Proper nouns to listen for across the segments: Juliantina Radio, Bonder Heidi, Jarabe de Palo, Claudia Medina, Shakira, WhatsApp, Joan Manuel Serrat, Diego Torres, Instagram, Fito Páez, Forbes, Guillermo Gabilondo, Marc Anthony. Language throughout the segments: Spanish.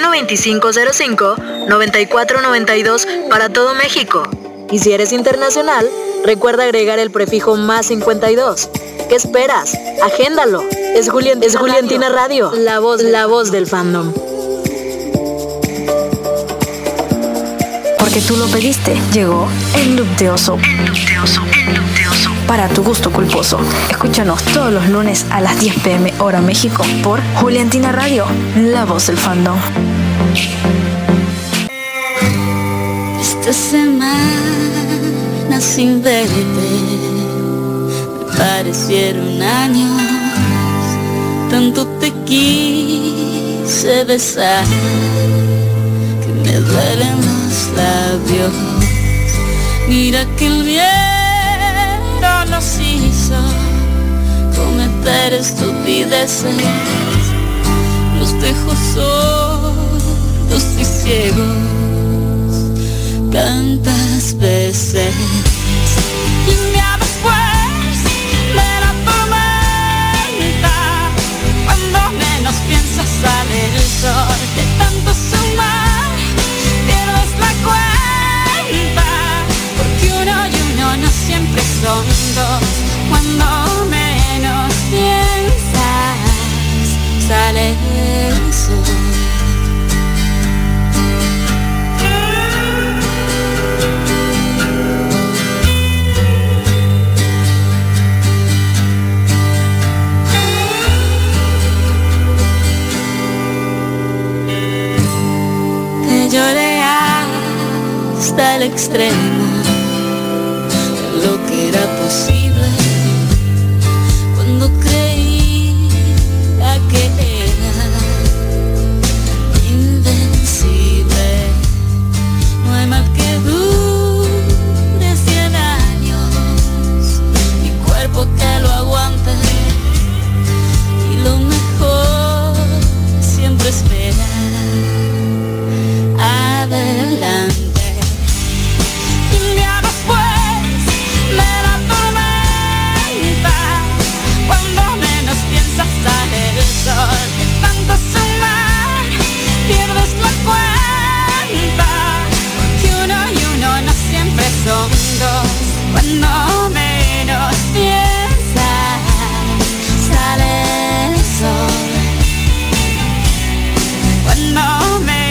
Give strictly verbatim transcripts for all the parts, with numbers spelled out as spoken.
cero noventa y cinco cero cinco, noventa y cuatro noventa y dos para todo México. Y si eres internacional, recuerda agregar el prefijo más cincuenta y dos. ¿Qué esperas? Agéndalo. Es Juliantina, es Juliantina Radio. Radio, la voz, la voz del fandom. Porque tú lo pediste, llegó el loop de oso. El loop de oso, el loop de oso. Para tu gusto culposo. Escúchanos todos los lunes a las diez pm hora México por Juliantina Radio, la voz del fandom. Esta semana sin verte me parecieron años. Tanto te quise besar que me duelen los labios. Mira que el viento nos hizo cometer estupideces. Nos dejó sordos y ciegos tantas veces. Y me sale el sol de tanto sumar, pierdes la cuenta, porque uno y uno no siempre son dos. Cuando menos piensas, sale el sol. Lloré hasta el extremo de lo que era posible cuando creía que era invencible. No hay mal que dure cien años, mi cuerpo que lo aguante, y lo mejor siempre espera. Adelante. Y ya después me la tormenta, cuando menos piensas sale el sol. De tanto sumar, pierdes la cuenta, porque uno y uno no siempre son dos. Cuando menos piensas sale el sol. Cuando menos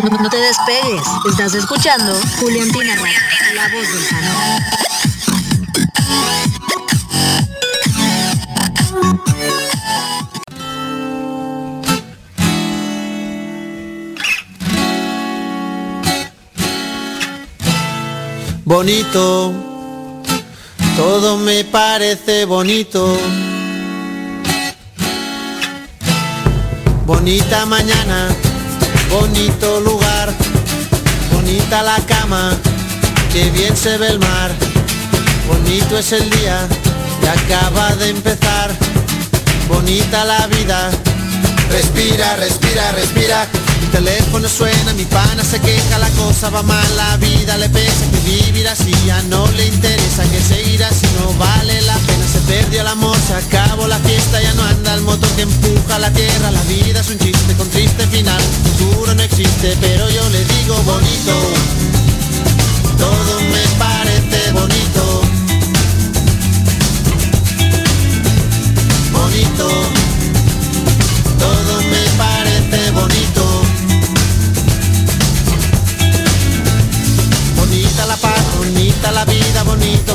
No te despegues. Estás escuchando Juliantina Radio, la voz del canal. Bonito, todo me parece bonito. Bonita mañana, bonito lugar, bonita la cama, que bien se ve el mar. Bonito es el día que acaba de empezar, bonita la vida. Respira, respira, respira. El teléfono suena, mi pana se queja, la cosa va mal, la vida le pesa, que vivir así ya no le interesa, que seguir así no vale la pena, se perdió el amor, se acabó la fiesta, ya no anda el motor que empuja la tierra, la vida es un chiste con triste final, futuro no existe, pero yo le digo bonito, todo me parece bonito, bonito, todo me parece bonito. La paz, bonita la vida, bonito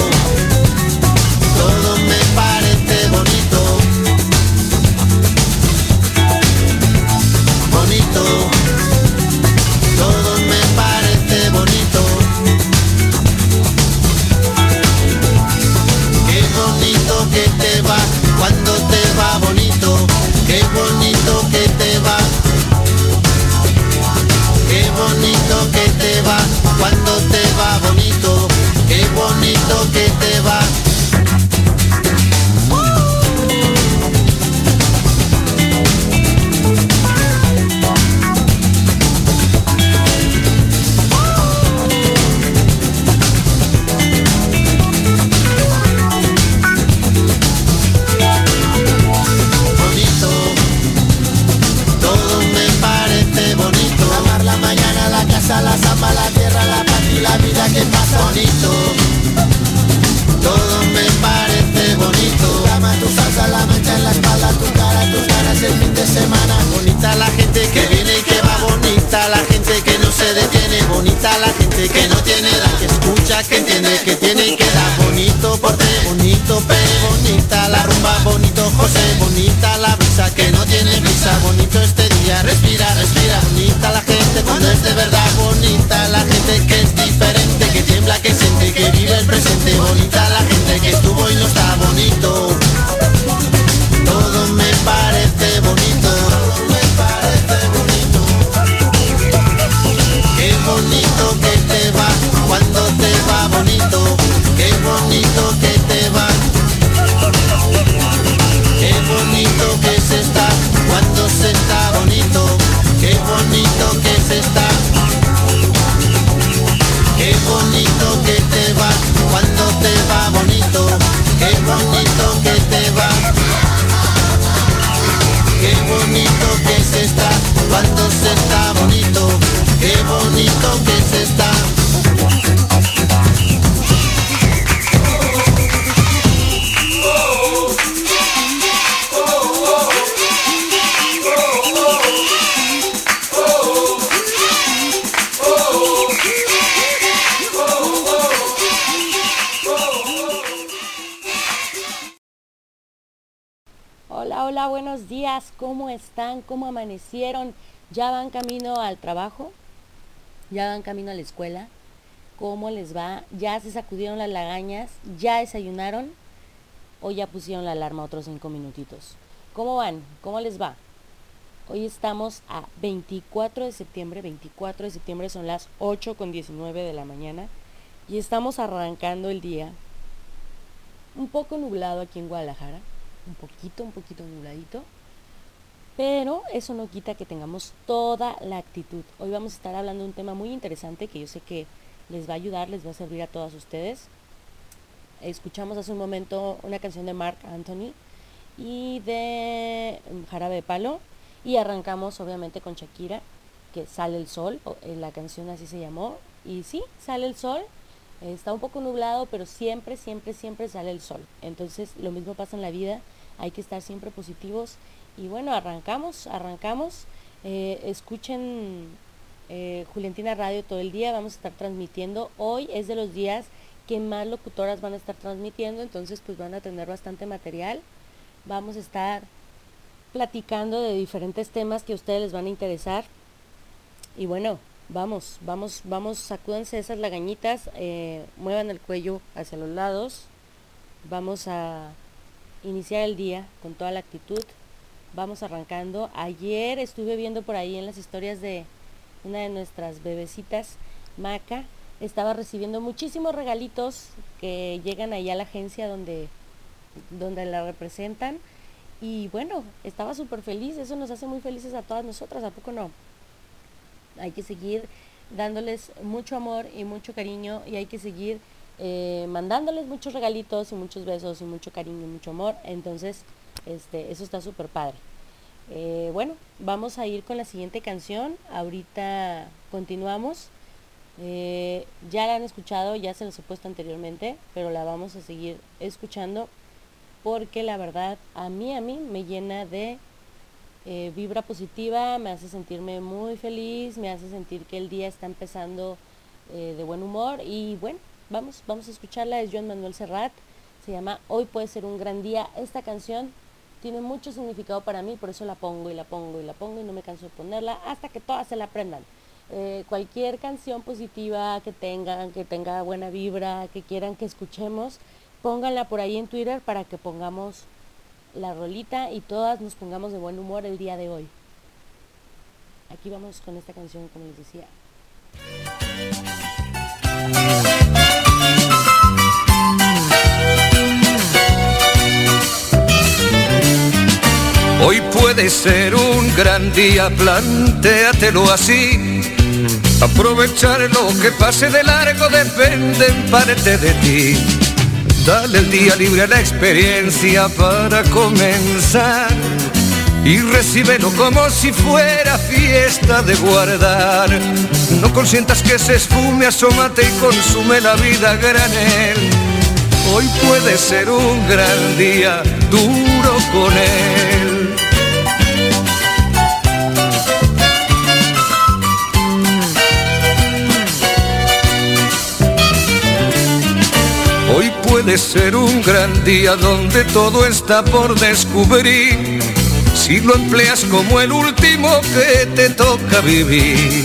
todo me parece bonito, bonito, todo me parece bonito. Que te va, cuando te va bonito, qué bonito que te va, qué bonito que te va, cuando te va bonito, qué bonito que te va. ¿Cómo están? ¿Cómo amanecieron? ¿Ya van camino al trabajo? ¿Ya van camino a la escuela? ¿Cómo les va? ¿Ya se sacudieron las lagañas? ¿Ya desayunaron? ¿O ya pusieron la alarma otros cinco minutitos? ¿Cómo van? ¿Cómo les va? Hoy estamos a veinticuatro de septiembre. veinticuatro de septiembre son las ocho con diecinueve de la mañana. Y estamos arrancando el día. Un poco nublado aquí en Guadalajara. Un poquito, un poquito nubladito. Pero eso no quita que tengamos toda la actitud. Hoy vamos a estar hablando de un tema muy interesante que yo sé que les va a ayudar, les va a servir a todas ustedes. Escuchamos hace un momento una canción de Marc Anthony y de Jarabe de Palo. Y arrancamos obviamente con Shakira que sale el sol, la canción así se llamó, y sí, sale el sol, está un poco nublado, pero siempre, siempre, siempre sale el sol. Entonces, lo mismo pasa en la vida, hay que estar siempre positivos, y bueno, arrancamos, arrancamos, eh, escuchen eh, Juliantina Radio todo el día, vamos a estar transmitiendo, hoy es de los días que más locutoras van a estar transmitiendo, entonces pues van a tener bastante material, vamos a estar platicando de diferentes temas que a ustedes les van a interesar. Y bueno, vamos, vamos, vamos, sacúdense esas lagañitas, eh, muevan el cuello hacia los lados, vamos a iniciar el día con toda la actitud, vamos arrancando. Ayer estuve viendo por ahí en las historias de una de nuestras bebecitas, Maca, estaba recibiendo muchísimos regalitos que llegan ahí a la agencia donde, donde la representan, y bueno, estaba súper feliz, eso nos hace muy felices a todas nosotras, ¿a poco no? Hay que seguir dándoles mucho amor y mucho cariño, y hay que seguir eh, mandándoles muchos regalitos y muchos besos y mucho cariño y mucho amor. Entonces, este, eso está súper padre. Eh, bueno, vamos a ir con la siguiente canción. Ahorita continuamos. Eh, ya la han escuchado, ya se los he puesto anteriormente, pero la vamos a seguir escuchando porque la verdad a mí, a mí me llena de... Eh, vibra positiva, me hace sentirme muy feliz, me hace sentir que el día está empezando eh, de buen humor. Y bueno, vamos, vamos a escucharla, es Joan Manuel Serrat, se llama Hoy puede ser un gran día. Esta canción tiene mucho significado para mí, por eso la pongo y la pongo y la pongo y no me canso de ponerla hasta que todas se la aprendan. Eh, cualquier canción positiva que tengan, que tenga buena vibra, que quieran que escuchemos, pónganla por ahí en Twitter para que pongamos la rolita y todas nos pongamos de buen humor el día de hoy. Aquí vamos con esta canción, como les decía. Hoy puede ser un gran día, plantéatelo así. Aprovechar lo que pase de largo depende en parte de ti. Dale el día libre a la experiencia para comenzar y recíbelo como si fuera fiesta de guardar. No consientas que se esfume, asómate y consume la vida a granel. Hoy puede ser un gran día, duro con él. Hoy puede ser un gran día donde todo está por descubrir, si lo empleas como el último que te toca vivir.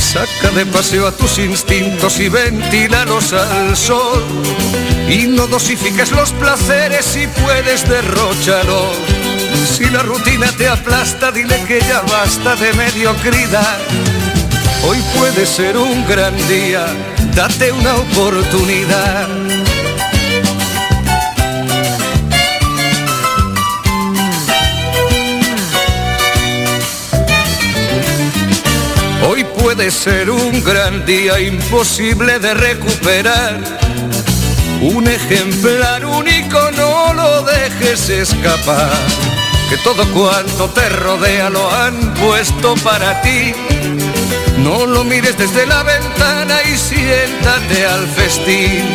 Saca de paseo a tus instintos y ventílalos al sol, y no dosifiques los placeres si puedes derróchalos. Si la rutina te aplasta, dile que ya basta de mediocridad. Hoy puede ser un gran día, date una oportunidad. Hoy puede ser un gran día, imposible de recuperar. Un ejemplar único, no lo dejes escapar. Que todo cuanto te rodea lo han puesto para ti. No lo mires desde la ventana y siéntate al festín.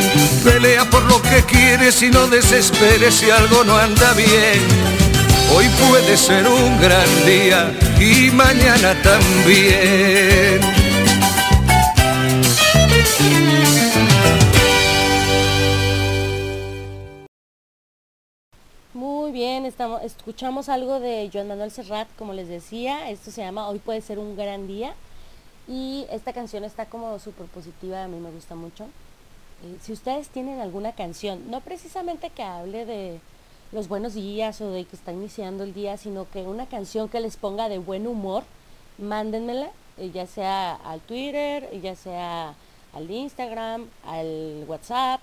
Pelea por lo que quieres y no desesperes si algo no anda bien. Hoy puede ser un gran día y mañana también. Muy bien, estamos, escuchamos algo de Joan Manuel Serrat, como les decía. Esto se llama Hoy puede ser un gran día. Y esta canción está como súper positiva, a mí me gusta mucho. Eh, si ustedes tienen alguna canción, no precisamente que hable de los buenos días o de que está iniciando el día, sino que una canción que les ponga de buen humor, mándenmela, eh, ya sea al Twitter, ya sea al Instagram, al WhatsApp,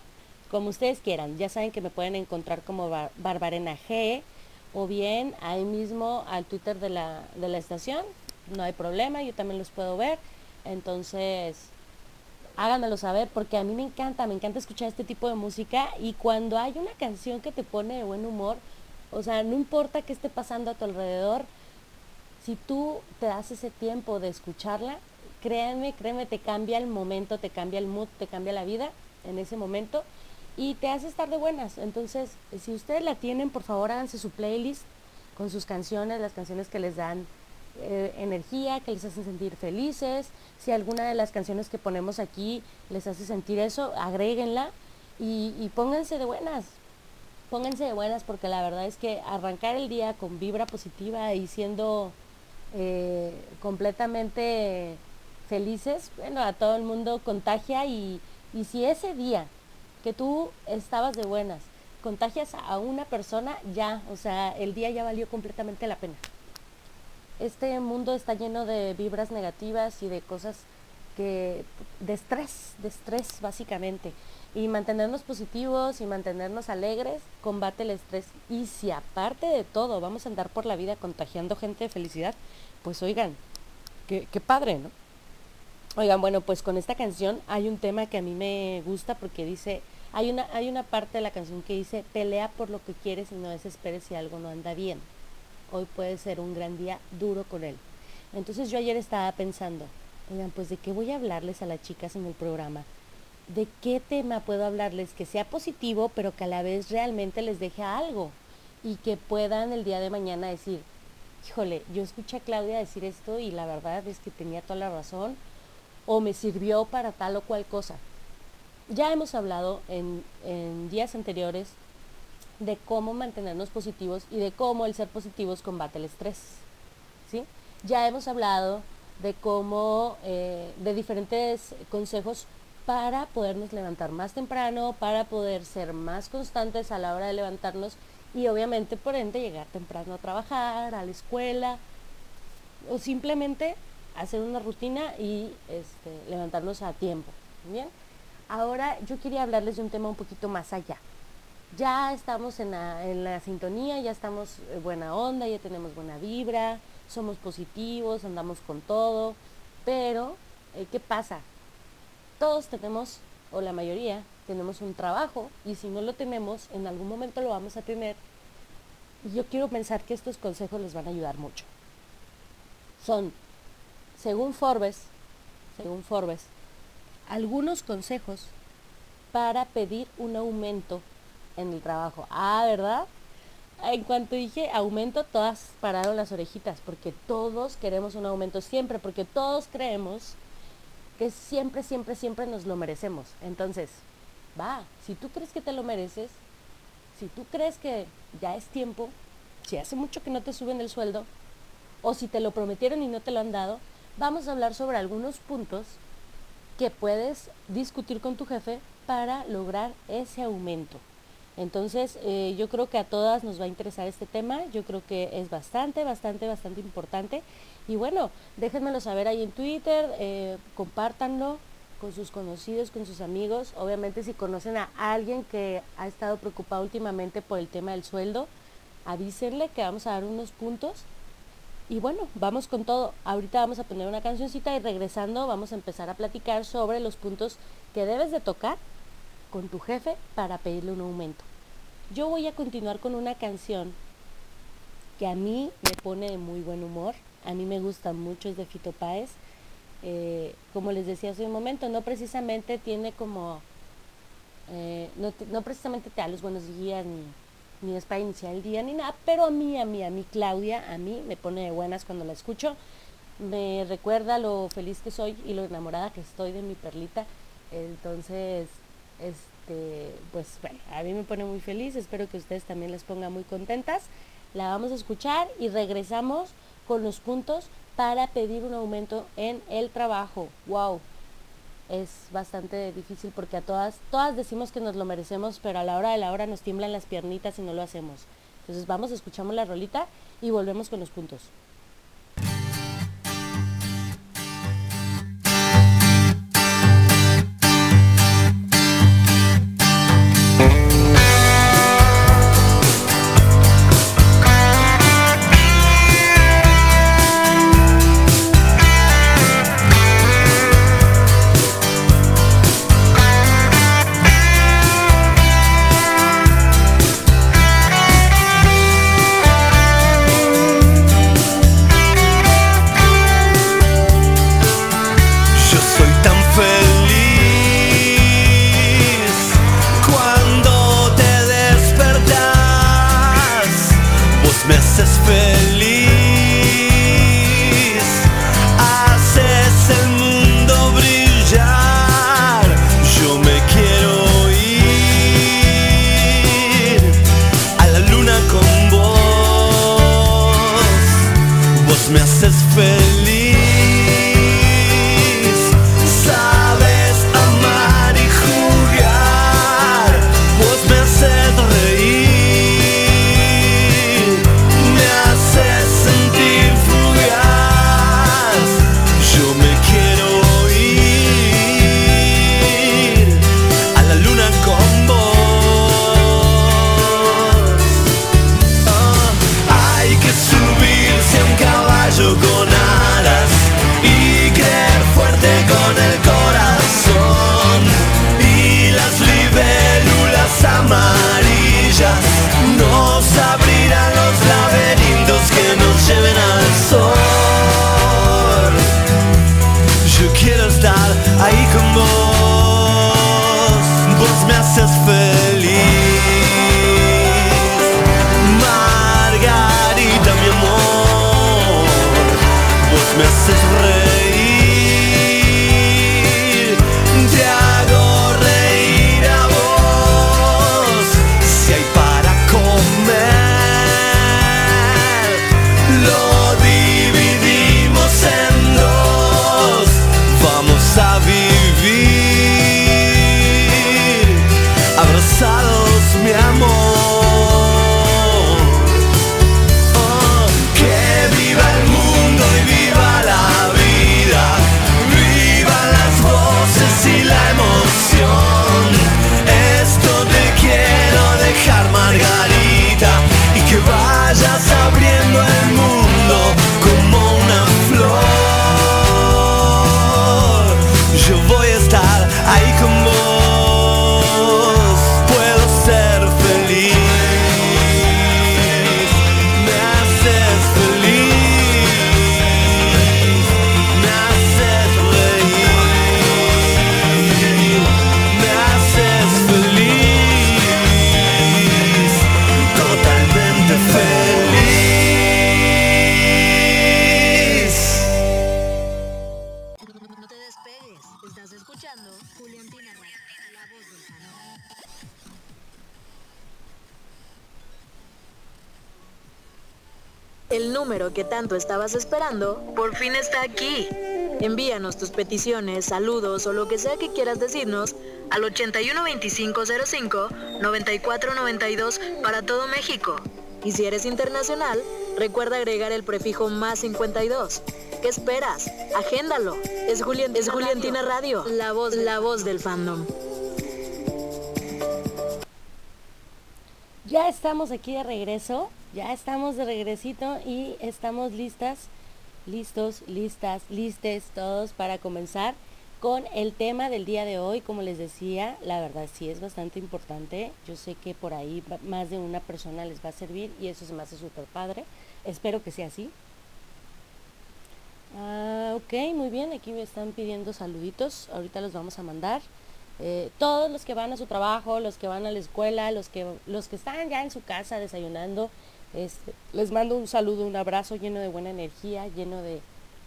como ustedes quieran. Ya saben que me pueden encontrar como bar- Barbarena G, o bien ahí mismo al Twitter de la, de la estación. No hay problema, yo también los puedo ver, entonces háganmelo saber porque a mí me encanta, me encanta escuchar este tipo de música, y cuando hay una canción que te pone de buen humor, o sea, no importa qué esté pasando a tu alrededor, si tú te das ese tiempo de escucharla, créeme, créeme, te cambia el momento, te cambia el mood, te cambia la vida en ese momento y te hace estar de buenas. Entonces, si ustedes la tienen, por favor háganse su playlist con sus canciones, las canciones que les dan eh, energía, que les hacen sentir felices. Si alguna de las canciones que ponemos aquí les hace sentir eso, agréguenla y, y pónganse de buenas. Pónganse de buenas, porque la verdad es que arrancar el día con vibra positiva y siendo eh, completamente felices, bueno, a todo el mundo contagia y, y si ese día que tú estabas de buenas contagias a una persona, ya, o sea, el día ya valió completamente la pena. Este mundo está lleno de vibras negativas y de cosas que, de estrés, de estrés básicamente. Y mantenernos positivos y mantenernos alegres combate el estrés. Y si aparte de todo vamos a andar por la vida contagiando gente de felicidad, pues oigan, qué, qué padre, ¿no? Oigan, bueno, pues con esta canción hay un tema que a mí me gusta porque dice, hay una, hay una parte de la canción que dice, pelea por lo que quieres y no desesperes si algo no anda bien. Hoy puede ser un gran día, duro con él. Entonces yo ayer estaba pensando, oigan, pues de qué voy a hablarles a las chicas en el programa. ¿De qué tema puedo hablarles que sea positivo, pero que a la vez realmente les deje algo? Y que puedan el día de mañana decir, híjole, yo escuché a Claudia decir esto y la verdad es que tenía toda la razón, o me sirvió para tal o cual cosa. Ya hemos hablado en, en días anteriores de cómo mantenernos positivos y de cómo el ser positivos combate el estrés, ¿sí? Ya hemos hablado de cómo, eh, de diferentes consejos para podernos levantar más temprano, para poder ser más constantes a la hora de levantarnos y obviamente por ende llegar temprano a trabajar, a la escuela o simplemente hacer una rutina y este, levantarnos a tiempo. Bien, ahora yo quería hablarles de un tema un poquito más allá. Ya estamos en la, en la sintonía, ya estamos buena onda, ya tenemos buena vibra, somos positivos, andamos con todo, pero eh, ¿qué pasa? Todos tenemos, o la mayoría, tenemos un trabajo y si no lo tenemos, en algún momento lo vamos a tener. Y yo quiero pensar que estos consejos les van a ayudar mucho. Son, según Forbes, según Forbes, algunos consejos para pedir un aumento en el trabajo. Ah, ¿verdad? En cuanto dije aumento, todas pararon las orejitas, porque todos queremos un aumento siempre, porque todos creemos que siempre, siempre, siempre nos lo merecemos. Entonces, va, si tú crees que te lo mereces, si tú crees que ya es tiempo, si hace mucho que no te suben el sueldo, o si te lo prometieron y no te lo han dado, vamos a hablar sobre algunos puntos que puedes discutir con tu jefe para lograr ese aumento. Entonces, eh, yo creo que a todas nos va a interesar este tema, yo creo que es bastante, bastante, bastante importante. Y bueno, déjenmelo saber ahí en Twitter, eh, compártanlo con sus conocidos, con sus amigos. Obviamente si conocen a alguien que ha estado preocupado últimamente por el tema del sueldo, avísenle que vamos a dar unos puntos. Y bueno, vamos con todo. Ahorita vamos a poner una cancioncita y regresando vamos a empezar a platicar sobre los puntos que debes de tocar con tu jefe para pedirle un aumento. Yo voy a continuar con una canción que a mí me pone de muy buen humor, a mí me gusta mucho, es de Fito Páez. Eh, como les decía hace un momento, no precisamente tiene como, eh, no, no precisamente te da los buenos días, ni, ni es para iniciar el día, ni nada, pero a mí, a mí, a mí, Claudia, a mí me pone de buenas cuando la escucho, me recuerda lo feliz que soy y lo enamorada que estoy de mi perlita. Entonces, Este, pues bueno, a mí me pone muy feliz, espero que ustedes también les ponga muy contentas. La vamos a escuchar y regresamos con los puntos para pedir un aumento en el trabajo. Wow, es bastante difícil porque a todas, todas decimos que nos lo merecemos, pero a la hora de la hora nos tiemblan las piernitas y no lo hacemos. Entonces vamos, escuchamos la rolita y volvemos con los puntos. me haces feliz. Sabes amar y jugar, vos me haces reír, me haces sentir fugaz, yo me quiero ir a la luna con vos. Oh. Hay que subirse a un caballo con alas y creer fuerte con el corazón, y las libélulas amarillas nos abrirán los laberintos que nos lleven al sol. Yo quiero estar ahí con vos, vos me haces feliz, Margarita mi amor. Me haces reír, te hago reír a vos. Si hay para comer, lo dividimos en dos. Vamos a vivir abrazados, mi amor. Margarita, y que vayas abriendo el mundo como una flor. Yo voy a estar ahí con vos, puedo ser feliz, me haces feliz, me haces reír, me haces feliz. El número que tanto estabas esperando, por fin está aquí. Envíanos tus peticiones, saludos o lo que sea que quieras decirnos al ochenta y uno veinticinco cero cinco noventa y cuatro noventa y dos para todo México. Y si eres internacional, recuerda agregar el prefijo más cincuenta y dos. ¿Qué esperas? Agéndalo. Es, Julian, es Juliantina Radio, la voz, la voz del fandom. Ya estamos aquí de regreso. Ya estamos de regresito y estamos listas, listos, listas, listes todos para comenzar con el tema del día de hoy. Como les decía, la verdad sí es bastante importante. Yo sé que por ahí más de una persona les va a servir y eso se me hace súper padre. Espero que sea así. Ah, ok, muy bien, aquí me están pidiendo saluditos. Ahorita los vamos a mandar. Eh, todos los que van a su trabajo, los que van a la escuela, los que, los que están ya en su casa desayunando. Este, les mando un saludo, un abrazo lleno de buena energía, lleno de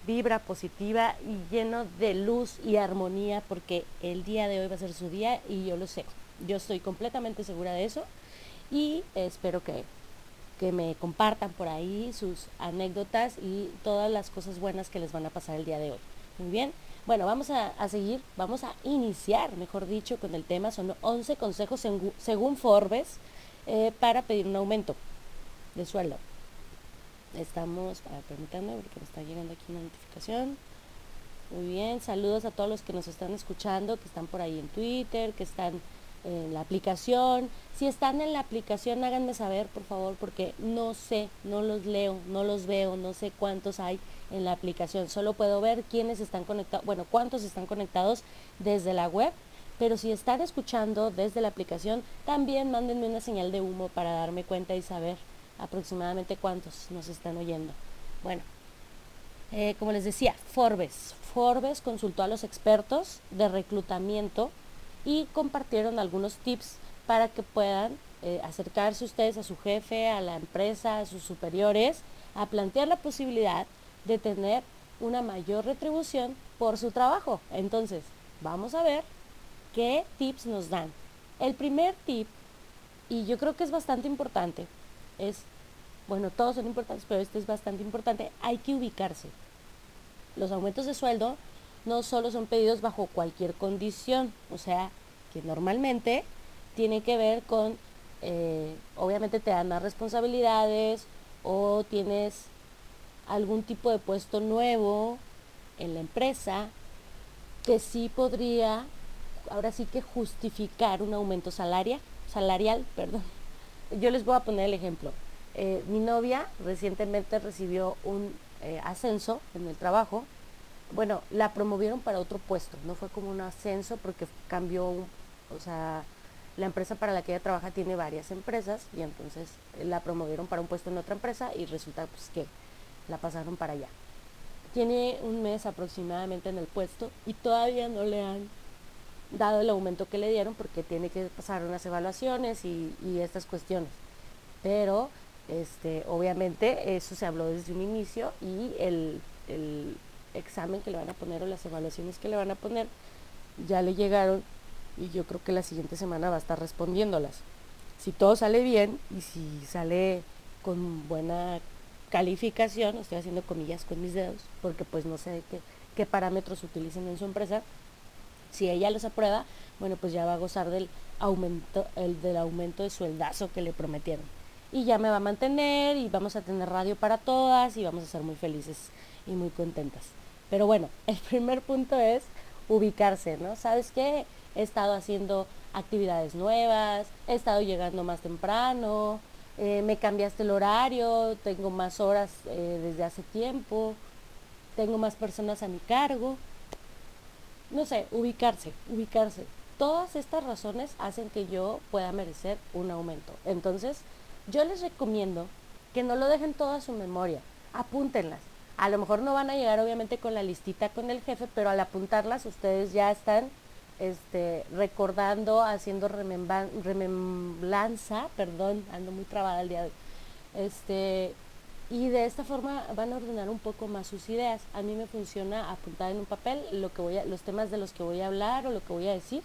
vibra positiva y lleno de luz y armonía, porque el día de hoy va a ser su día y yo lo sé, yo estoy completamente segura de eso y espero que, que me compartan por ahí sus anécdotas y todas las cosas buenas que les van a pasar el día de hoy. Muy bien, bueno, vamos a, a seguir, vamos a iniciar, mejor dicho, con el tema. Son once consejos en, según Forbes eh, para pedir un aumento de sueldo. Estamos, ah, permítanme porque me está llegando aquí una notificación. Muy bien, saludos a todos los que nos están escuchando, que están por ahí en Twitter, que están en la aplicación. Si están en la aplicación, háganme saber, por favor, porque no sé, no los leo, no los veo, no sé cuántos hay en la aplicación. Solo puedo ver quiénes están conectados, bueno, cuántos están conectados desde la web. Pero si están escuchando desde la aplicación, también mándenme una señal de humo para darme cuenta y saber aproximadamente cuántos nos están oyendo. Bueno, eh, como les decía, Forbes. Forbes consultó a los expertos de reclutamiento y compartieron algunos tips para que puedan eh, acercarse ustedes a su jefe, a la empresa, a sus superiores, a plantear la posibilidad de tener una mayor retribución por su trabajo. Entonces, vamos a ver qué tips nos dan. El primer tip, y yo creo que es bastante importante, es Bueno, todos son importantes, pero este es bastante importante. Hay que ubicarse. Los aumentos de sueldo no solo son pedidos bajo cualquier condición, o sea, que normalmente tiene que ver con, eh, obviamente te dan más responsabilidades o tienes algún tipo de puesto nuevo en la empresa que sí podría, ahora sí que justificar un aumento salaria, salarial, perdón. Yo les voy a poner el ejemplo. Eh, mi novia recientemente recibió un eh, ascenso en el trabajo. Bueno, la promovieron para otro puesto, no fue como un ascenso porque cambió, un, o sea, la empresa para la que ella trabaja tiene varias empresas y entonces la promovieron para un puesto en otra empresa y resulta pues que la pasaron para allá. Tiene un mes aproximadamente en el puesto y todavía no le han dado el aumento que le dieron porque tiene que pasar unas evaluaciones y, y estas cuestiones. Pero, este, obviamente, eso se habló desde un inicio y el, el examen que le van a poner o las evaluaciones que le van a poner ya le llegaron y yo creo que la siguiente semana va a estar respondiéndolas. Si todo sale bien y si sale con buena calificación, estoy haciendo comillas con mis dedos, porque pues no sé qué, qué parámetros utilicen en su empresa, si ella los aprueba, bueno, pues ya va a gozar del aumento, el, del aumento de sueldazo que le prometieron. Y ya me va a mantener y vamos a tener radio para todas y vamos a ser muy felices y muy contentas. Pero bueno, el primer punto es ubicarse, ¿no? ¿Sabes qué? He estado haciendo actividades nuevas, he estado llegando más temprano, eh, me cambiaste el horario, tengo más horas eh, desde hace tiempo, tengo más personas a mi cargo. No sé, ubicarse, ubicarse. Todas estas razones hacen que yo pueda merecer un aumento. Entonces, yo les recomiendo que no lo dejen todo a su memoria, apúntenlas. A lo mejor no van a llegar obviamente con la listita con el jefe, pero al apuntarlas ustedes ya están este, recordando, haciendo remembranza, perdón, ando muy trabada el día de hoy. Este, y de esta forma van a ordenar un poco más sus ideas. A mí me funciona apuntar en un papel lo que voy a, los temas de los que voy a hablar o lo que voy a decir.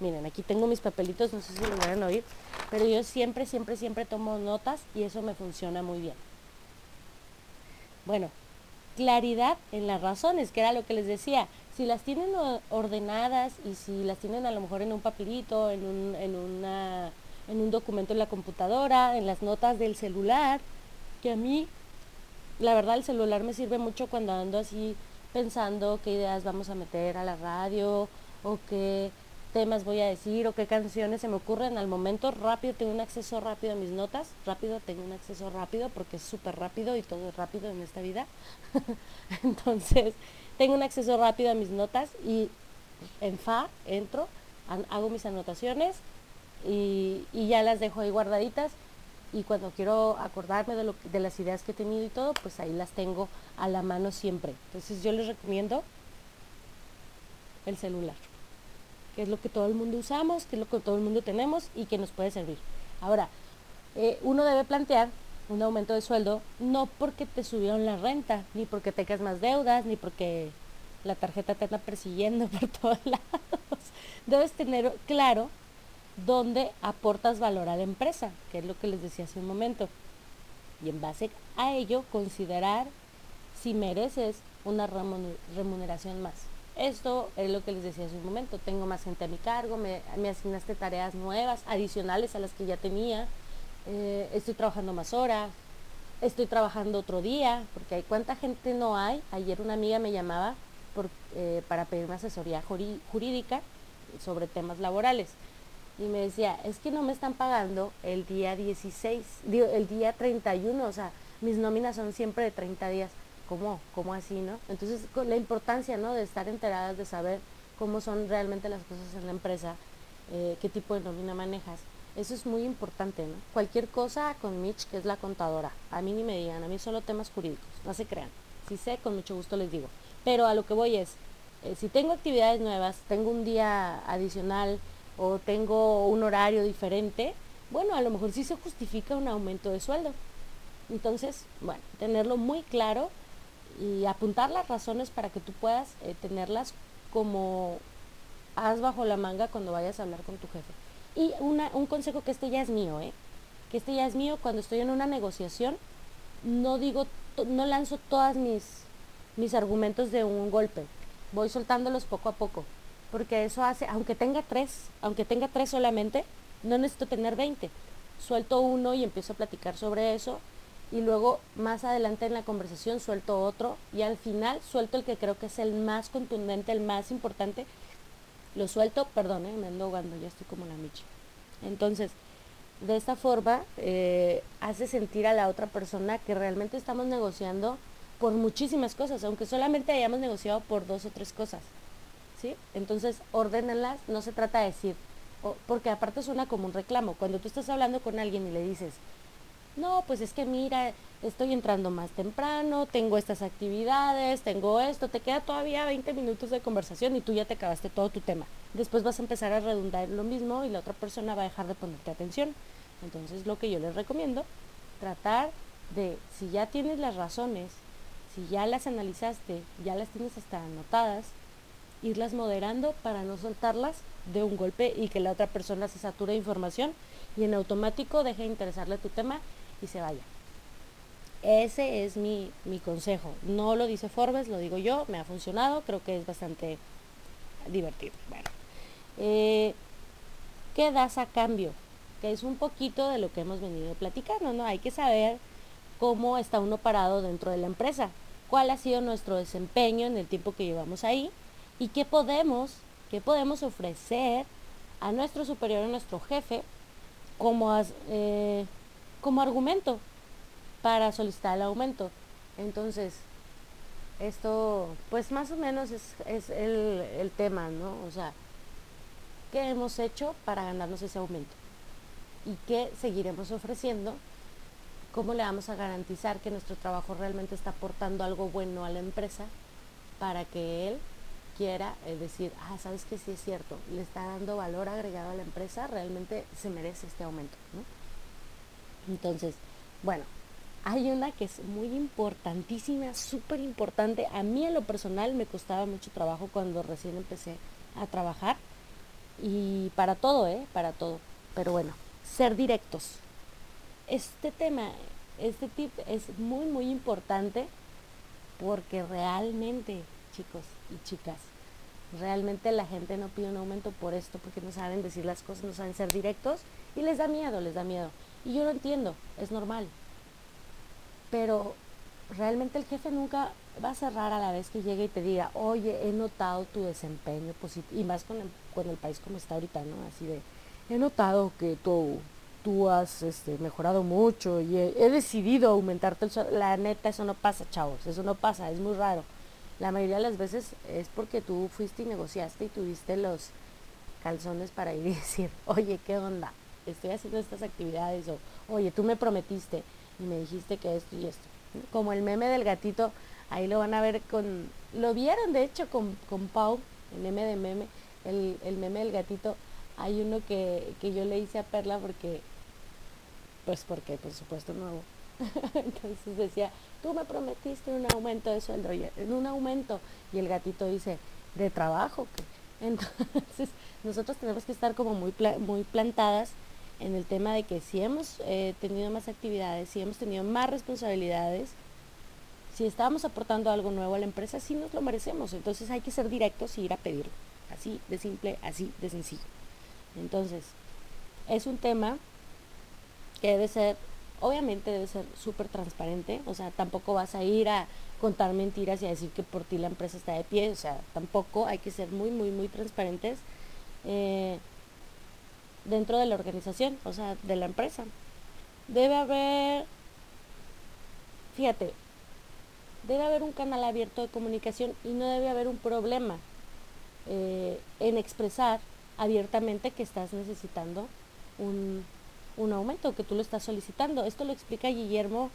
Miren, aquí tengo mis papelitos, no sé si lo van a oír, pero yo siempre, siempre, siempre tomo notas y eso me funciona muy bien. Bueno, claridad en las razones, que era lo que les decía. Si las tienen ordenadas y si las tienen a lo mejor en un papelito, en un, en una, en un documento en la computadora, en las notas del celular, que a mí... La verdad, el celular me sirve mucho cuando ando así pensando qué ideas vamos a meter a la radio o qué temas voy a decir o qué canciones se me ocurren al momento. Rápido, tengo un acceso rápido a mis notas. Rápido, tengo un acceso rápido porque es súper rápido y todo es rápido en esta vida. Entonces, tengo un acceso rápido a mis notas y en fa entro, hago mis anotaciones y, y ya las dejo ahí guardaditas. Y cuando quiero acordarme de, lo, de las ideas que he tenido y todo, pues ahí las tengo a la mano siempre. Entonces yo les recomiendo el celular, que es lo que todo el mundo usamos, que es lo que todo el mundo tenemos y que nos puede servir. Ahora, eh, uno debe plantear un aumento de sueldo no porque te subieron la renta, ni porque tengas más deudas, ni porque la tarjeta te anda persiguiendo por todos lados. Debes tener claro donde aportas valor a la empresa, que es lo que les decía hace un momento, y en base a ello considerar si mereces una remuneración más. Esto es lo que les decía hace un momento, tengo más gente a mi cargo, me, me asignaste tareas nuevas, adicionales a las que ya tenía, eh, estoy trabajando más horas, estoy trabajando otro día, porque hay cuánta gente no hay. Ayer una amiga me llamaba por, eh, para pedirme asesoría jurí, jurídica sobre temas laborales, y me decía, es que no me están pagando el día dieciséis, digo, el día treinta y uno, o sea, mis nóminas son siempre de treinta días. ¿Cómo? ¿Cómo así, no? Entonces, con la importancia, ¿no?, de estar enteradas, de saber cómo son realmente las cosas en la empresa, eh, qué tipo de nómina manejas. Eso es muy importante, ¿no? Cualquier cosa con Mitch, que es la contadora. A mí ni me digan, a mí solo temas jurídicos, no se crean. Si sé, con mucho gusto les digo. Pero a lo que voy es, eh, si tengo actividades nuevas, tengo un día adicional, o tengo un horario diferente, bueno, a lo mejor sí se justifica un aumento de sueldo. Entonces, bueno, tenerlo muy claro y apuntar las razones para que tú puedas eh, tenerlas como as bajo la manga cuando vayas a hablar con tu jefe. Y una, un consejo que este ya es mío, ¿eh? que este ya es mío cuando estoy en una negociación, no digo, no lanzo todas mis, mis argumentos de un golpe, voy soltándolos poco a poco, porque eso hace, aunque tenga tres, aunque tenga tres solamente, no necesito tener veinte, suelto uno y empiezo a platicar sobre eso, y luego más adelante en la conversación suelto otro, y al final suelto el que creo que es el más contundente, el más importante, lo suelto, perdón, ¿eh? me ando ahogando, ya estoy como la michi. Entonces, de esta forma eh, hace sentir a la otra persona que realmente estamos negociando por muchísimas cosas, aunque solamente hayamos negociado por dos o tres cosas, ¿sí? Entonces, ordénenlas, no se trata de decir, o, porque aparte suena como un reclamo. Cuando tú estás hablando con alguien y le dices, no, pues es que mira, estoy entrando más temprano, tengo estas actividades, tengo esto, te queda todavía veinte minutos de conversación y tú ya te acabaste todo tu tema. Después vas a empezar a redundar lo mismo y la otra persona va a dejar de ponerte atención. Entonces, lo que yo les recomiendo, tratar de, si ya tienes las razones, si ya las analizaste, ya las tienes hasta anotadas, irlas moderando para no soltarlas de un golpe y que la otra persona se sature de información y en automático deje de interesarle tu tema y se vaya. Ese es mi, mi consejo. No lo dice Forbes, lo digo yo, me ha funcionado, creo que es bastante divertido. Bueno, eh, ¿qué das a cambio? Que es un poquito de lo que hemos venido platicando, ¿no? Hay que saber cómo está uno parado dentro de la empresa, cuál ha sido nuestro desempeño en el tiempo que llevamos ahí y qué podemos, qué podemos ofrecer a nuestro superior, a nuestro jefe, como, eh, como argumento para solicitar el aumento. Entonces, esto pues más o menos es, es el, el tema, ¿no? O sea, ¿qué hemos hecho para ganarnos ese aumento? ¿Y qué seguiremos ofreciendo? ¿Cómo le vamos a garantizar que nuestro trabajo realmente está aportando algo bueno a la empresa para que él quiera decir, ah, sabes que sí es cierto, le está dando valor agregado a la empresa, realmente se merece este aumento, ¿no? Entonces, bueno, hay una que es muy importantísima, súper importante. A mí en lo personal me costaba mucho trabajo cuando recién empecé a trabajar y para todo, ¿eh? Para todo. Pero bueno, ser directos. Este tema, este tip es muy, muy importante porque realmente, chicos y chicas, realmente la gente no pide un aumento por esto, porque no saben decir las cosas, no saben ser directos y les da miedo, les da miedo. Y yo lo entiendo, es normal. Pero realmente el jefe nunca va a cerrar a la vez que llegue y te diga, oye, he notado tu desempeño positivo, y más con el, con el país como está ahorita, ¿no? Así de, he notado que tú, tú has este, mejorado mucho y he, he decidido aumentarte el sueldo. La neta, eso no pasa, chavos, eso no pasa, es muy raro. La mayoría de las veces es porque tú fuiste y negociaste y tuviste los calzones para ir y decir, oye, ¿qué onda? Estoy haciendo estas actividades, o oye, tú me prometiste y me dijiste que esto y esto. Como el meme del gatito, ahí lo van a ver con, lo vieron de hecho con, con Pau, el meme de meme, el, el meme del gatito. Hay uno que, que yo le hice a Perla porque, pues porque, por supuesto, no. Entonces decía, tú me prometiste un aumento de sueldo, en un aumento, y el gatito dice, de trabajo. Entonces nosotros tenemos que estar como muy, pla- muy plantadas en el tema de que si hemos eh, tenido más actividades, si hemos tenido más responsabilidades, si estábamos aportando algo nuevo a la empresa, sí nos lo merecemos. Entonces hay que ser directos y ir a pedirlo, así de simple, así de sencillo. Entonces es un tema que debe ser, obviamente debe ser súper transparente, o sea, tampoco vas a ir a contar mentiras y a decir que por ti la empresa está de pie, o sea, tampoco, hay que ser muy, muy, muy transparentes eh, dentro de la organización, o sea, de la empresa. Debe haber, fíjate, debe haber un canal abierto de comunicación y no debe haber un problema eh, en expresar abiertamente que estás necesitando un... un aumento, que tú lo estás solicitando. Esto lo explica Guillermo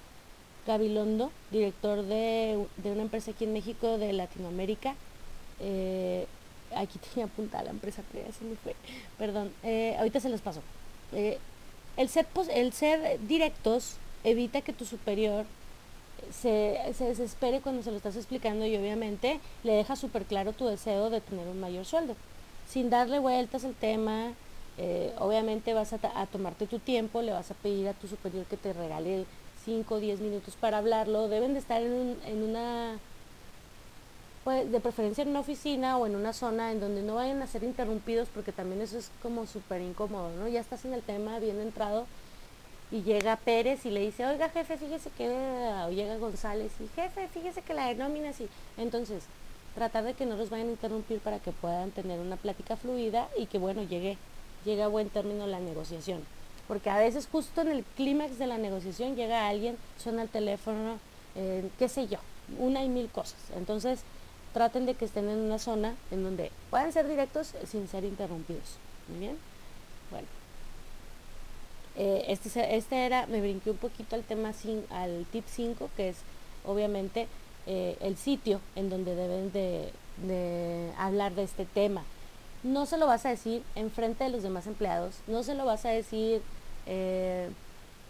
Gabilondo, director de, de una empresa aquí en México, de Latinoamérica. Eh, aquí tenía apuntada la empresa, pero así me fue. Perdón, eh, ahorita se los paso. Eh, el, ser, el ser directos evita que tu superior se, se desespere cuando se lo estás explicando y obviamente le deja súper claro tu deseo de tener un mayor sueldo. Sin darle vueltas al tema, Eh, obviamente vas a, ta- a tomarte tu tiempo, le vas a pedir a tu superior que te regale cinco o diez minutos para hablarlo, deben de estar en, un, en una, pues de preferencia en una oficina o en una zona en donde no vayan a ser interrumpidos, porque también eso es como súper incómodo, ¿no? Ya estás en el tema, bien entrado, y llega Pérez y le dice, oiga jefe, fíjese que, o llega González y jefe, fíjese que la denomina así. Entonces, tratar de que no los vayan a interrumpir para que puedan tener una plática fluida y que, bueno, llegue, llegue a buen término la negociación. Porque a veces justo en el clímax de la negociación llega alguien, suena el teléfono, eh, qué sé yo, una y mil cosas. Entonces, traten de que estén en una zona en donde puedan ser directos sin ser interrumpidos. ¿Muy bien? Bueno. Eh, este, este era, me brinqué un poquito al tema sin, al tip cinco, que es obviamente eh, el sitio en donde deben de, de hablar de este tema. No se lo vas a decir en frente de los demás empleados, no se lo vas a decir eh,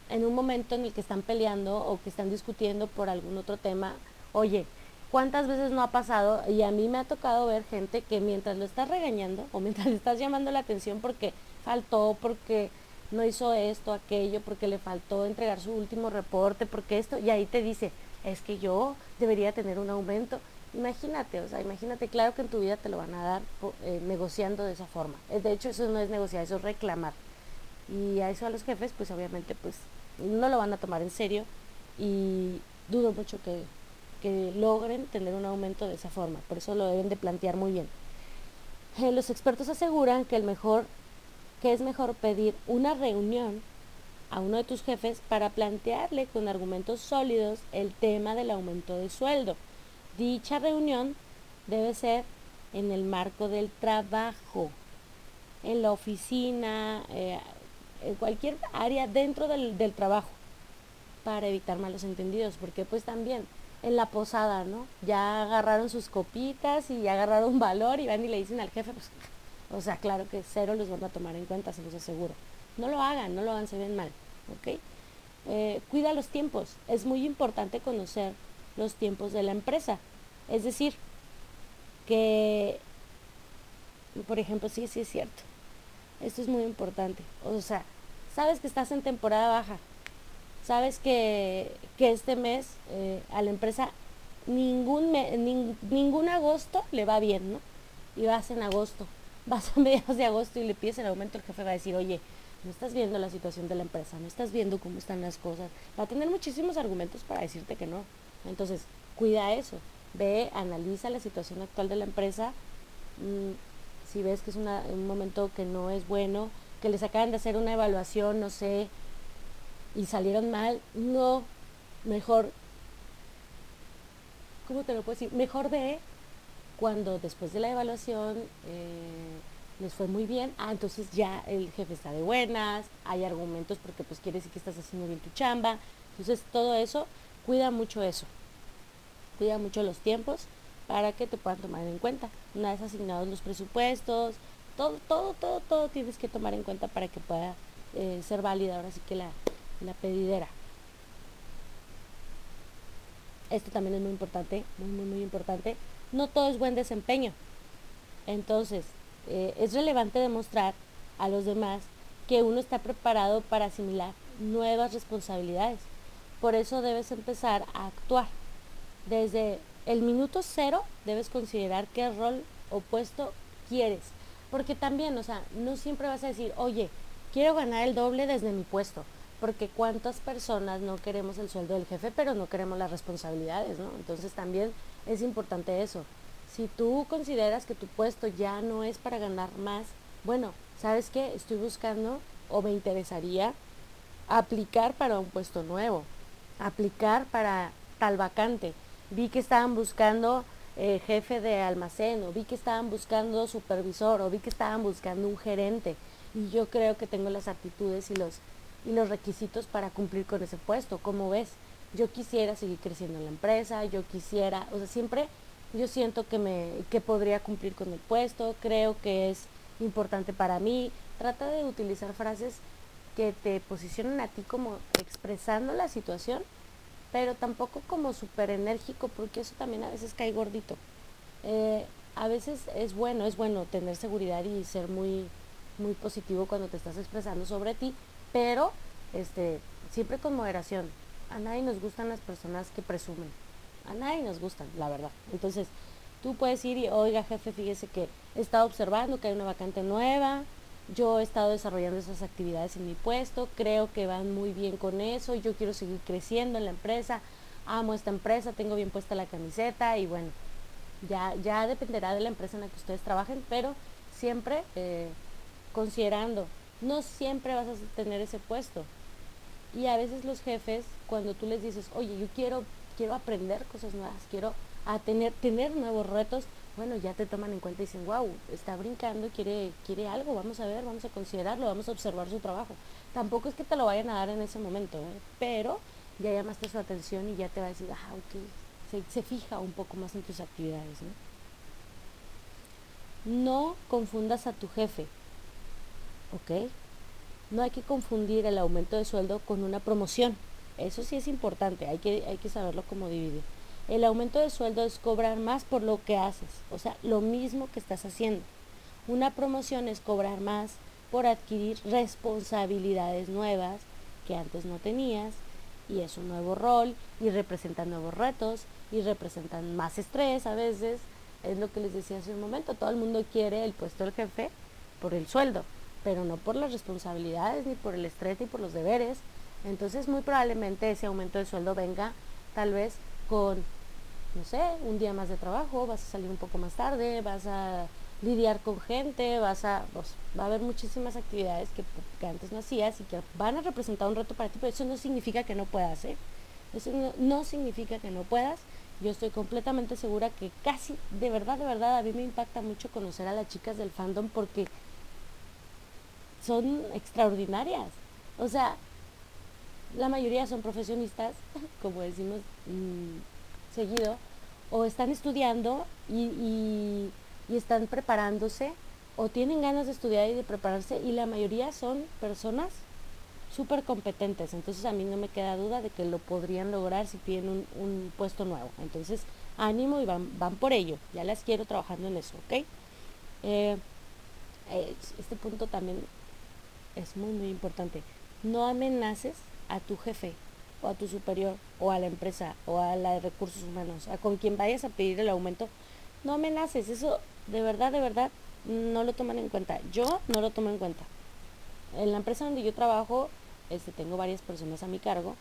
en un momento en el que están peleando o que están discutiendo por algún otro tema. Oye, ¿cuántas veces no ha pasado? Y a mí me ha tocado ver gente que mientras lo estás regañando o mientras le estás llamando la atención porque faltó, porque no hizo esto, aquello, porque le faltó entregar su último reporte, porque esto, y ahí te dice, es que yo debería tener un aumento. Imagínate, o sea, imagínate, claro que en tu vida te lo van a dar eh, negociando de esa forma. De hecho, eso no es negociar, eso es reclamar. Y a eso a los jefes, pues obviamente, pues no lo van a tomar en serio y dudo mucho que, que logren tener un aumento de esa forma. Por eso lo deben de plantear muy bien. Eh, los expertos aseguran que el mejor... que es mejor pedir una reunión a uno de tus jefes para plantearle con argumentos sólidos el tema del aumento de sueldo. Dicha reunión debe ser en el marco del trabajo, en la oficina, eh, en cualquier área dentro del, del trabajo, para evitar malos entendidos, porque pues también en la posada, ¿no? Ya agarraron sus copitas y ya agarraron valor y van y le dicen al jefe, pues... O sea, claro que cero los van a tomar en cuenta, se los aseguro. No lo hagan, no lo hagan, se ven mal, ¿ok? Eh, cuida los tiempos. Es muy importante conocer los tiempos de la empresa. Es decir, que, por ejemplo, sí, sí es cierto. Esto es muy importante. O sea, sabes que estás en temporada baja. Sabes que, que este mes eh, a la empresa ningún, me, nin, ningún agosto le va bien, ¿no? Y vas en agosto. Vas a mediados de agosto y le pides el aumento, el jefe va a decir, oye, no estás viendo la situación de la empresa, no estás viendo cómo están las cosas. Va a tener muchísimos argumentos para decirte que no. Entonces, cuida eso. Ve, analiza la situación actual de la empresa. Mm, si ves que es una, un momento que no es bueno, que les acaban de hacer una evaluación, no sé, y salieron mal, no, mejor, ¿cómo te lo puedo decir? Mejor ve... Cuando después de la evaluación eh, les fue muy bien, ah, entonces ya el jefe está de buenas, hay argumentos porque pues quiere decir que estás haciendo bien tu chamba. Entonces todo eso, cuida mucho eso, cuida mucho los tiempos para que te puedan tomar en cuenta. Una vez asignados los presupuestos, todo, todo, todo, todo tienes que tomar en cuenta para que pueda eh, ser válida ahora sí que la, la pedidera. Esto también es muy importante, muy, muy, muy importante. No todo es buen desempeño. Entonces, eh, es relevante demostrar a los demás que uno está preparado para asimilar nuevas responsabilidades. Por eso debes empezar a actuar. Desde el minuto cero debes considerar qué rol o puesto quieres. Porque también, o sea, no siempre vas a decir, oye, quiero ganar el doble desde mi puesto. Porque cuántas personas no queremos el sueldo del jefe, pero no queremos las responsabilidades, ¿no? Entonces también es importante eso. Si tú consideras que tu puesto ya no es para ganar más, bueno, ¿sabes qué? Estoy buscando o me interesaría aplicar para un puesto nuevo, aplicar para tal vacante. Vi que estaban buscando eh, jefe de almacén, o vi que estaban buscando supervisor, o vi que estaban buscando un gerente, y yo creo que tengo las aptitudes y los... y los requisitos para cumplir con ese puesto. Como ves, yo quisiera seguir creciendo en la empresa, yo quisiera, o sea, siempre yo siento que me que podría cumplir con el puesto, creo que es importante para mí. Trata de utilizar frases que te posicionen a ti como expresando la situación, pero tampoco como súper enérgico, porque eso también a veces cae gordito. Eh, a veces es bueno, es bueno tener seguridad y ser muy, muy positivo cuando te estás expresando sobre ti, pero este siempre con moderación, a nadie nos gustan las personas que presumen, a nadie nos gustan, la verdad. Entonces, tú puedes ir y, oiga jefe, fíjese que he estado observando que hay una vacante nueva, yo he estado desarrollando esas actividades en mi puesto, creo que van muy bien con eso, yo quiero seguir creciendo en la empresa, amo esta empresa, tengo bien puesta la camiseta y bueno, ya, ya dependerá de la empresa en la que ustedes trabajen, pero siempre eh, considerando, no siempre vas a tener ese puesto. Y a veces los jefes, cuando tú les dices, oye, yo quiero, quiero aprender cosas nuevas, quiero a tener, tener nuevos retos, bueno, ya te toman en cuenta y dicen, wow, está brincando, quiere, quiere algo, vamos a ver, vamos a considerarlo, vamos a observar su trabajo. Tampoco es que te lo vayan a dar en ese momento, ¿eh? Pero ya llamaste su atención y ya te va a decir, ah, ok, se, se fija un poco más en tus actividades, ¿no? No confundas a tu jefe, ¿ok? No hay que confundir el aumento de sueldo con una promoción. Eso sí es importante, hay que, hay que saberlo cómo dividir. El aumento de sueldo es cobrar más por lo que haces, o sea, lo mismo que estás haciendo. Una promoción es cobrar más por adquirir responsabilidades nuevas que antes no tenías, y es un nuevo rol, y representan nuevos retos, y representan más estrés a veces. Es lo que les decía hace un momento, todo el mundo quiere el puesto del jefe por el sueldo, pero no por las responsabilidades, ni por el estrés, ni por los deberes. Entonces muy probablemente ese aumento de sueldo venga tal vez con, no sé, un día más de trabajo, vas a salir un poco más tarde, vas a lidiar con gente, vas a, pues, va a haber muchísimas actividades que, que antes no hacías y que van a representar un reto para ti, pero eso no significa que no puedas, ¿eh? Eso no, no significa que no puedas. Yo estoy completamente segura que casi, de verdad, de verdad, a mí me impacta mucho conocer a las chicas del fandom porque son extraordinarias, o sea, la mayoría son profesionistas, como decimos mmm, seguido, o están estudiando y, y, y están preparándose, o tienen ganas de estudiar y de prepararse, y la mayoría son personas súper competentes. Entonces a mí no me queda duda de que lo podrían lograr si tienen un, un puesto nuevo. Entonces ánimo y van, van por ello, ya las quiero trabajando en eso, ¿ok? Eh, este punto también es muy muy importante. No amenaces a tu jefe o a tu superior o a la empresa o a la de recursos humanos, a con quien vayas a pedir el aumento, no amenaces. Eso de verdad, de verdad no lo toman en cuenta. Yo no lo tomo en cuenta. En la empresa donde yo trabajo este, tengo varias personas a mi cargo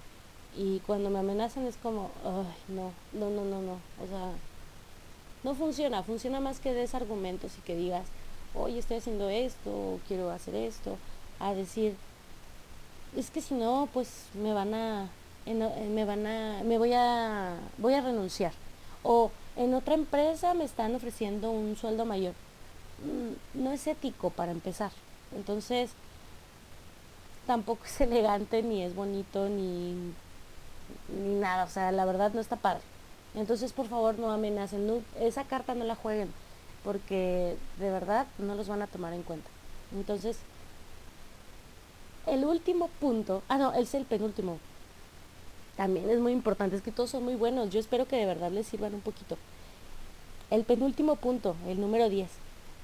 y cuando me amenazan es como, ay, no, no, no, no, no, o sea, no funciona, funciona más que des argumentos y que digas, oye, estoy haciendo esto, o quiero hacer esto, a decir, es que si no, pues me van a, en, me van a, me voy a, voy a renunciar, o en otra empresa me están ofreciendo un sueldo mayor. No es ético para empezar, entonces tampoco es elegante, ni es bonito, ni, ni nada, o sea, la verdad no está padre. Entonces, por favor, no amenacen, no, esa carta no la jueguen, porque de verdad no los van a tomar en cuenta. Entonces, el último punto, ah no, es el penúltimo, también es muy importante, es que todos son muy buenos, yo espero que de verdad les sirvan un poquito. El penúltimo punto, el número diez,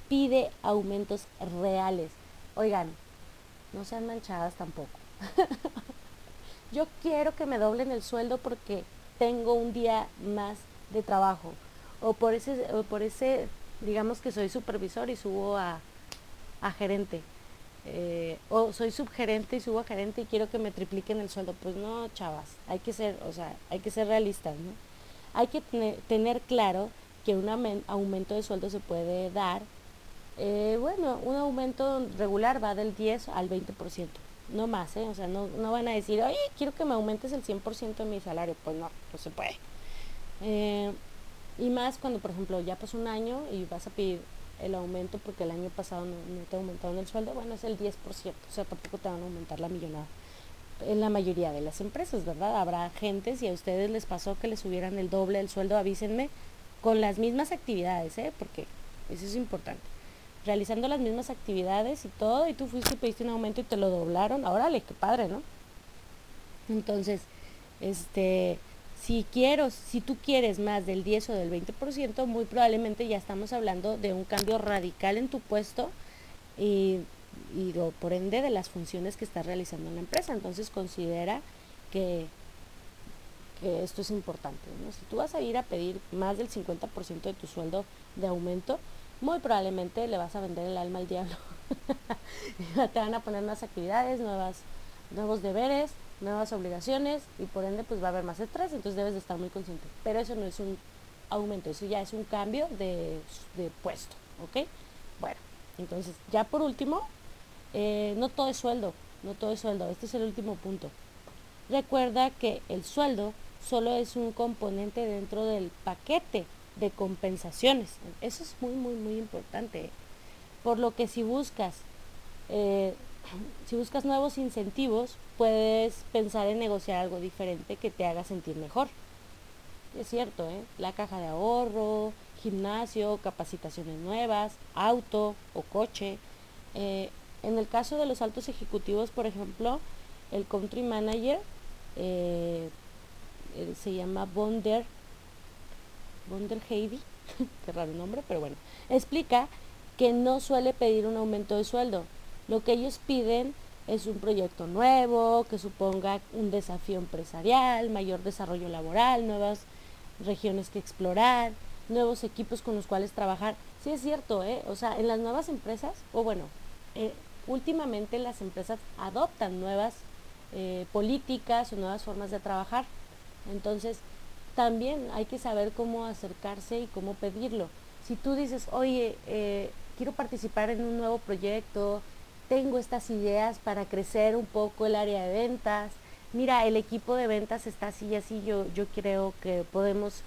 pide aumentos reales. Oigan, no sean manchadas tampoco. Yo quiero que me doblen el sueldo porque tengo un día más de trabajo, o por ese, o por ese digamos que soy supervisor y subo a, a gerente, eh, o soy subgerente y subo a gerente y quiero que me tripliquen el sueldo. Pues no, chavas, hay que ser, o sea, hay que ser realistas, ¿no? Hay que tener, tener claro que un aumento de sueldo se puede dar, eh, bueno, un aumento regular va del diez al veinte por ciento, no más, ¿eh? O sea, no, no van a decir, oye, quiero que me aumentes el cien por ciento de mi salario, pues no, no se puede. Eh, Y más cuando, por ejemplo, ya pasó un año y vas a pedir el aumento porque el año pasado no, no te aumentaron el sueldo, bueno, es el diez por ciento, o sea, tampoco te van a aumentar la millonada. En la mayoría de las empresas, ¿verdad? Habrá gente, si a ustedes les pasó que les subieran el doble del sueldo, avísenme, con las mismas actividades, ¿eh? Porque eso es importante. Realizando las mismas actividades y todo, y tú fuiste y pediste un aumento y te lo doblaron, órale, qué padre, ¿no? Entonces, este... Si quiero, si tú quieres más del diez o del veinte por ciento, muy probablemente ya estamos hablando de un cambio radical en tu puesto y, y por ende de las funciones que estás realizando en la empresa. Entonces considera que, eh, esto es importante, ¿no? Si tú vas a ir a pedir más del cincuenta por ciento de tu sueldo de aumento, muy probablemente le vas a vender el alma al diablo. Te van a poner más actividades, nuevas, nuevos deberes, nuevas obligaciones, y por ende pues va a haber más estrés, entonces debes de estar muy consciente. Pero eso no es un aumento, eso ya es un cambio de, de puesto, ¿ok? Bueno, entonces ya por último, eh, no todo es sueldo, no todo es sueldo, este es el último punto. Recuerda que el sueldo solo es un componente dentro del paquete de compensaciones, eso es muy, muy, muy importante. Por lo que si buscas, eh, si buscas nuevos incentivos, puedes pensar en negociar algo diferente que te haga sentir mejor. Es cierto, ¿eh? La caja de ahorro, gimnasio, capacitaciones nuevas, auto o coche. Eh, en el caso de los altos ejecutivos, por ejemplo, el country manager, eh, él se llama Bonder, Bonder Heidi, qué raro nombre, pero bueno, explica que no suele pedir un aumento de sueldo. Lo que ellos piden es un proyecto nuevo, que suponga un desafío empresarial, mayor desarrollo laboral, nuevas regiones que explorar, nuevos equipos con los cuales trabajar. Sí es cierto, ¿eh? O sea, en las nuevas empresas, o bueno, eh, últimamente las empresas adoptan nuevas eh, políticas o nuevas formas de trabajar. Entonces, también hay que saber cómo acercarse y cómo pedirlo. Si tú dices, oye, eh, quiero participar en un nuevo proyecto, tengo estas ideas para crecer un poco el área de ventas, mira, el equipo de ventas está así y así, yo, yo creo que podemos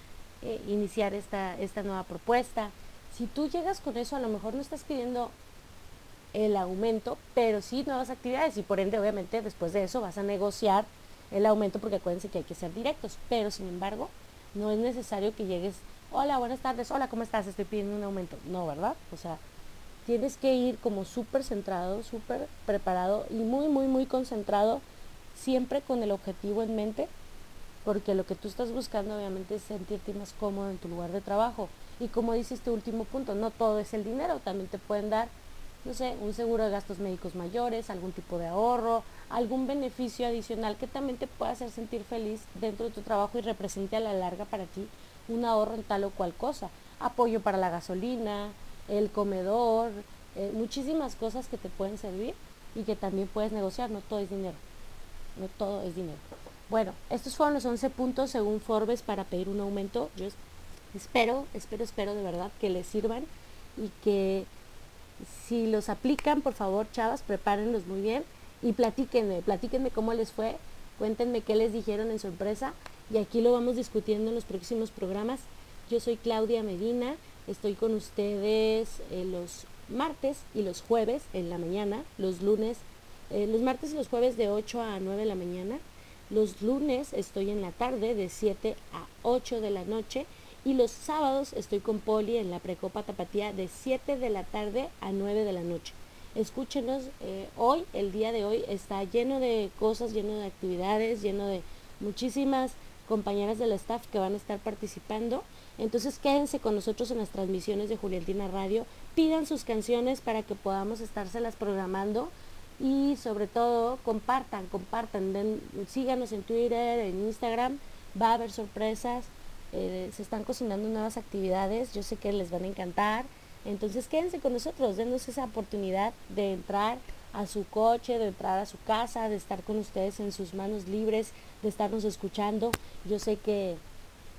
eh, iniciar esta, esta nueva propuesta. Si tú llegas con eso, a lo mejor no estás pidiendo el aumento, pero sí nuevas actividades, y por ende, obviamente, después de eso vas a negociar el aumento, porque acuérdense que hay que ser directos, pero sin embargo, no es necesario que llegues, hola, buenas tardes, hola, ¿cómo estás? Estoy pidiendo un aumento. No, ¿verdad? O sea, tienes que ir como súper centrado, súper preparado y muy, muy, muy concentrado, siempre con el objetivo en mente, porque lo que tú estás buscando obviamente es sentirte más cómodo en tu lugar de trabajo. Y como dice este último punto, no todo es el dinero, también te pueden dar, no sé, un seguro de gastos médicos mayores, algún tipo de ahorro, algún beneficio adicional que también te pueda hacer sentir feliz dentro de tu trabajo y represente a la larga para ti un ahorro en tal o cual cosa, apoyo para la gasolina, el comedor, eh, muchísimas cosas que te pueden servir y que también puedes negociar, no todo es dinero, no todo es dinero. Bueno, estos fueron los once puntos según Forbes para pedir un aumento. Yo espero, espero, espero de verdad que les sirvan y que si los aplican, por favor, chavas, prepárenlos muy bien y platíquenme, platíquenme cómo les fue, cuéntenme qué les dijeron en su empresa y aquí lo vamos discutiendo en los próximos programas. Yo soy Claudia Medina, estoy con ustedes eh, los martes y los jueves en la mañana, los lunes, eh, los martes y los jueves de ocho a nueve de la mañana, los lunes estoy en la tarde de siete a ocho de la noche y los sábados estoy con Poli en la Precopa Tapatía de siete de la tarde a nueve de la noche. Escúchenos, eh, hoy, el día de hoy está lleno de cosas, lleno de actividades, lleno de muchísimas compañeras del staff que van a estar participando. Entonces quédense con nosotros en las transmisiones de Juliantina Radio, pidan sus canciones para que podamos estárselas programando y sobre todo compartan, compartan, den, síganos en Twitter, en Instagram, va a haber sorpresas, eh, se están cocinando nuevas actividades, yo sé que les van a encantar, entonces quédense con nosotros, dennos esa oportunidad de entrar a su coche, de entrar a su casa, de estar con ustedes en sus manos libres, de estarnos escuchando, yo sé que...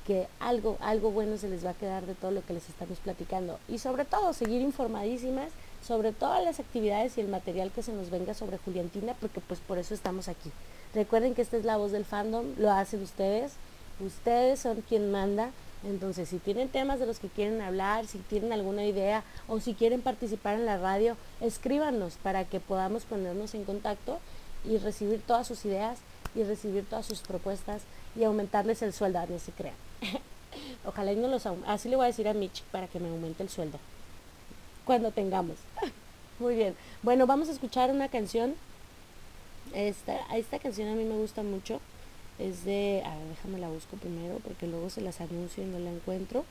que algo, algo bueno se les va a quedar de todo lo que les estamos platicando y sobre todo seguir informadísimas sobre todas las actividades y el material que se nos venga sobre Juliantina, porque pues por eso estamos aquí. Recuerden que esta es la voz del fandom, lo hacen ustedes, ustedes son quien manda, entonces si tienen temas de los que quieren hablar, si tienen alguna idea o si quieren participar en la radio, escríbanos para que podamos ponernos en contacto y recibir todas sus ideas y recibir todas sus propuestas y aumentarles el sueldo, no se crean. Ojalá y no los aumente. Así le voy a decir a Mitch para que me aumente el sueldo cuando tengamos. Muy bien. Bueno, vamos a escuchar una canción. Esta, esta canción a mí me gusta mucho. Es de... A ver, déjame la busco primero porque luego se las anuncio y no la encuentro.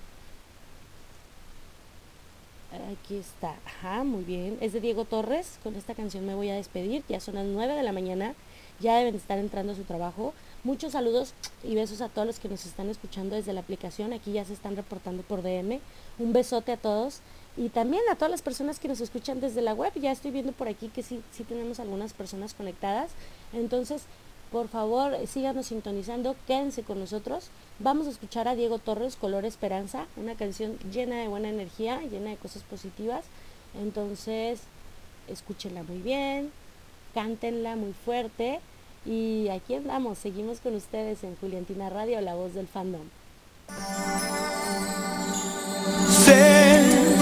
Aquí está. Ajá, muy bien. Es de Diego Torres. Con esta canción me voy a despedir. Ya son las nueve de la mañana. ya deben estar entrando a su trabajo. Muchos saludos y besos a todos los que nos están escuchando desde la aplicación, aquí ya se están reportando por D M, un besote a todos y también a todas las personas que nos escuchan desde la web, ya estoy viendo por aquí que sí, sí tenemos algunas personas conectadas, entonces por favor síganos sintonizando, quédense con nosotros, vamos a escuchar a Diego Torres, Color Esperanza, una canción llena de buena energía, llena de cosas positivas, entonces escúchenla muy bien, cántenla muy fuerte. Y aquí andamos, seguimos con ustedes en Juliantina Radio, la voz del fandom.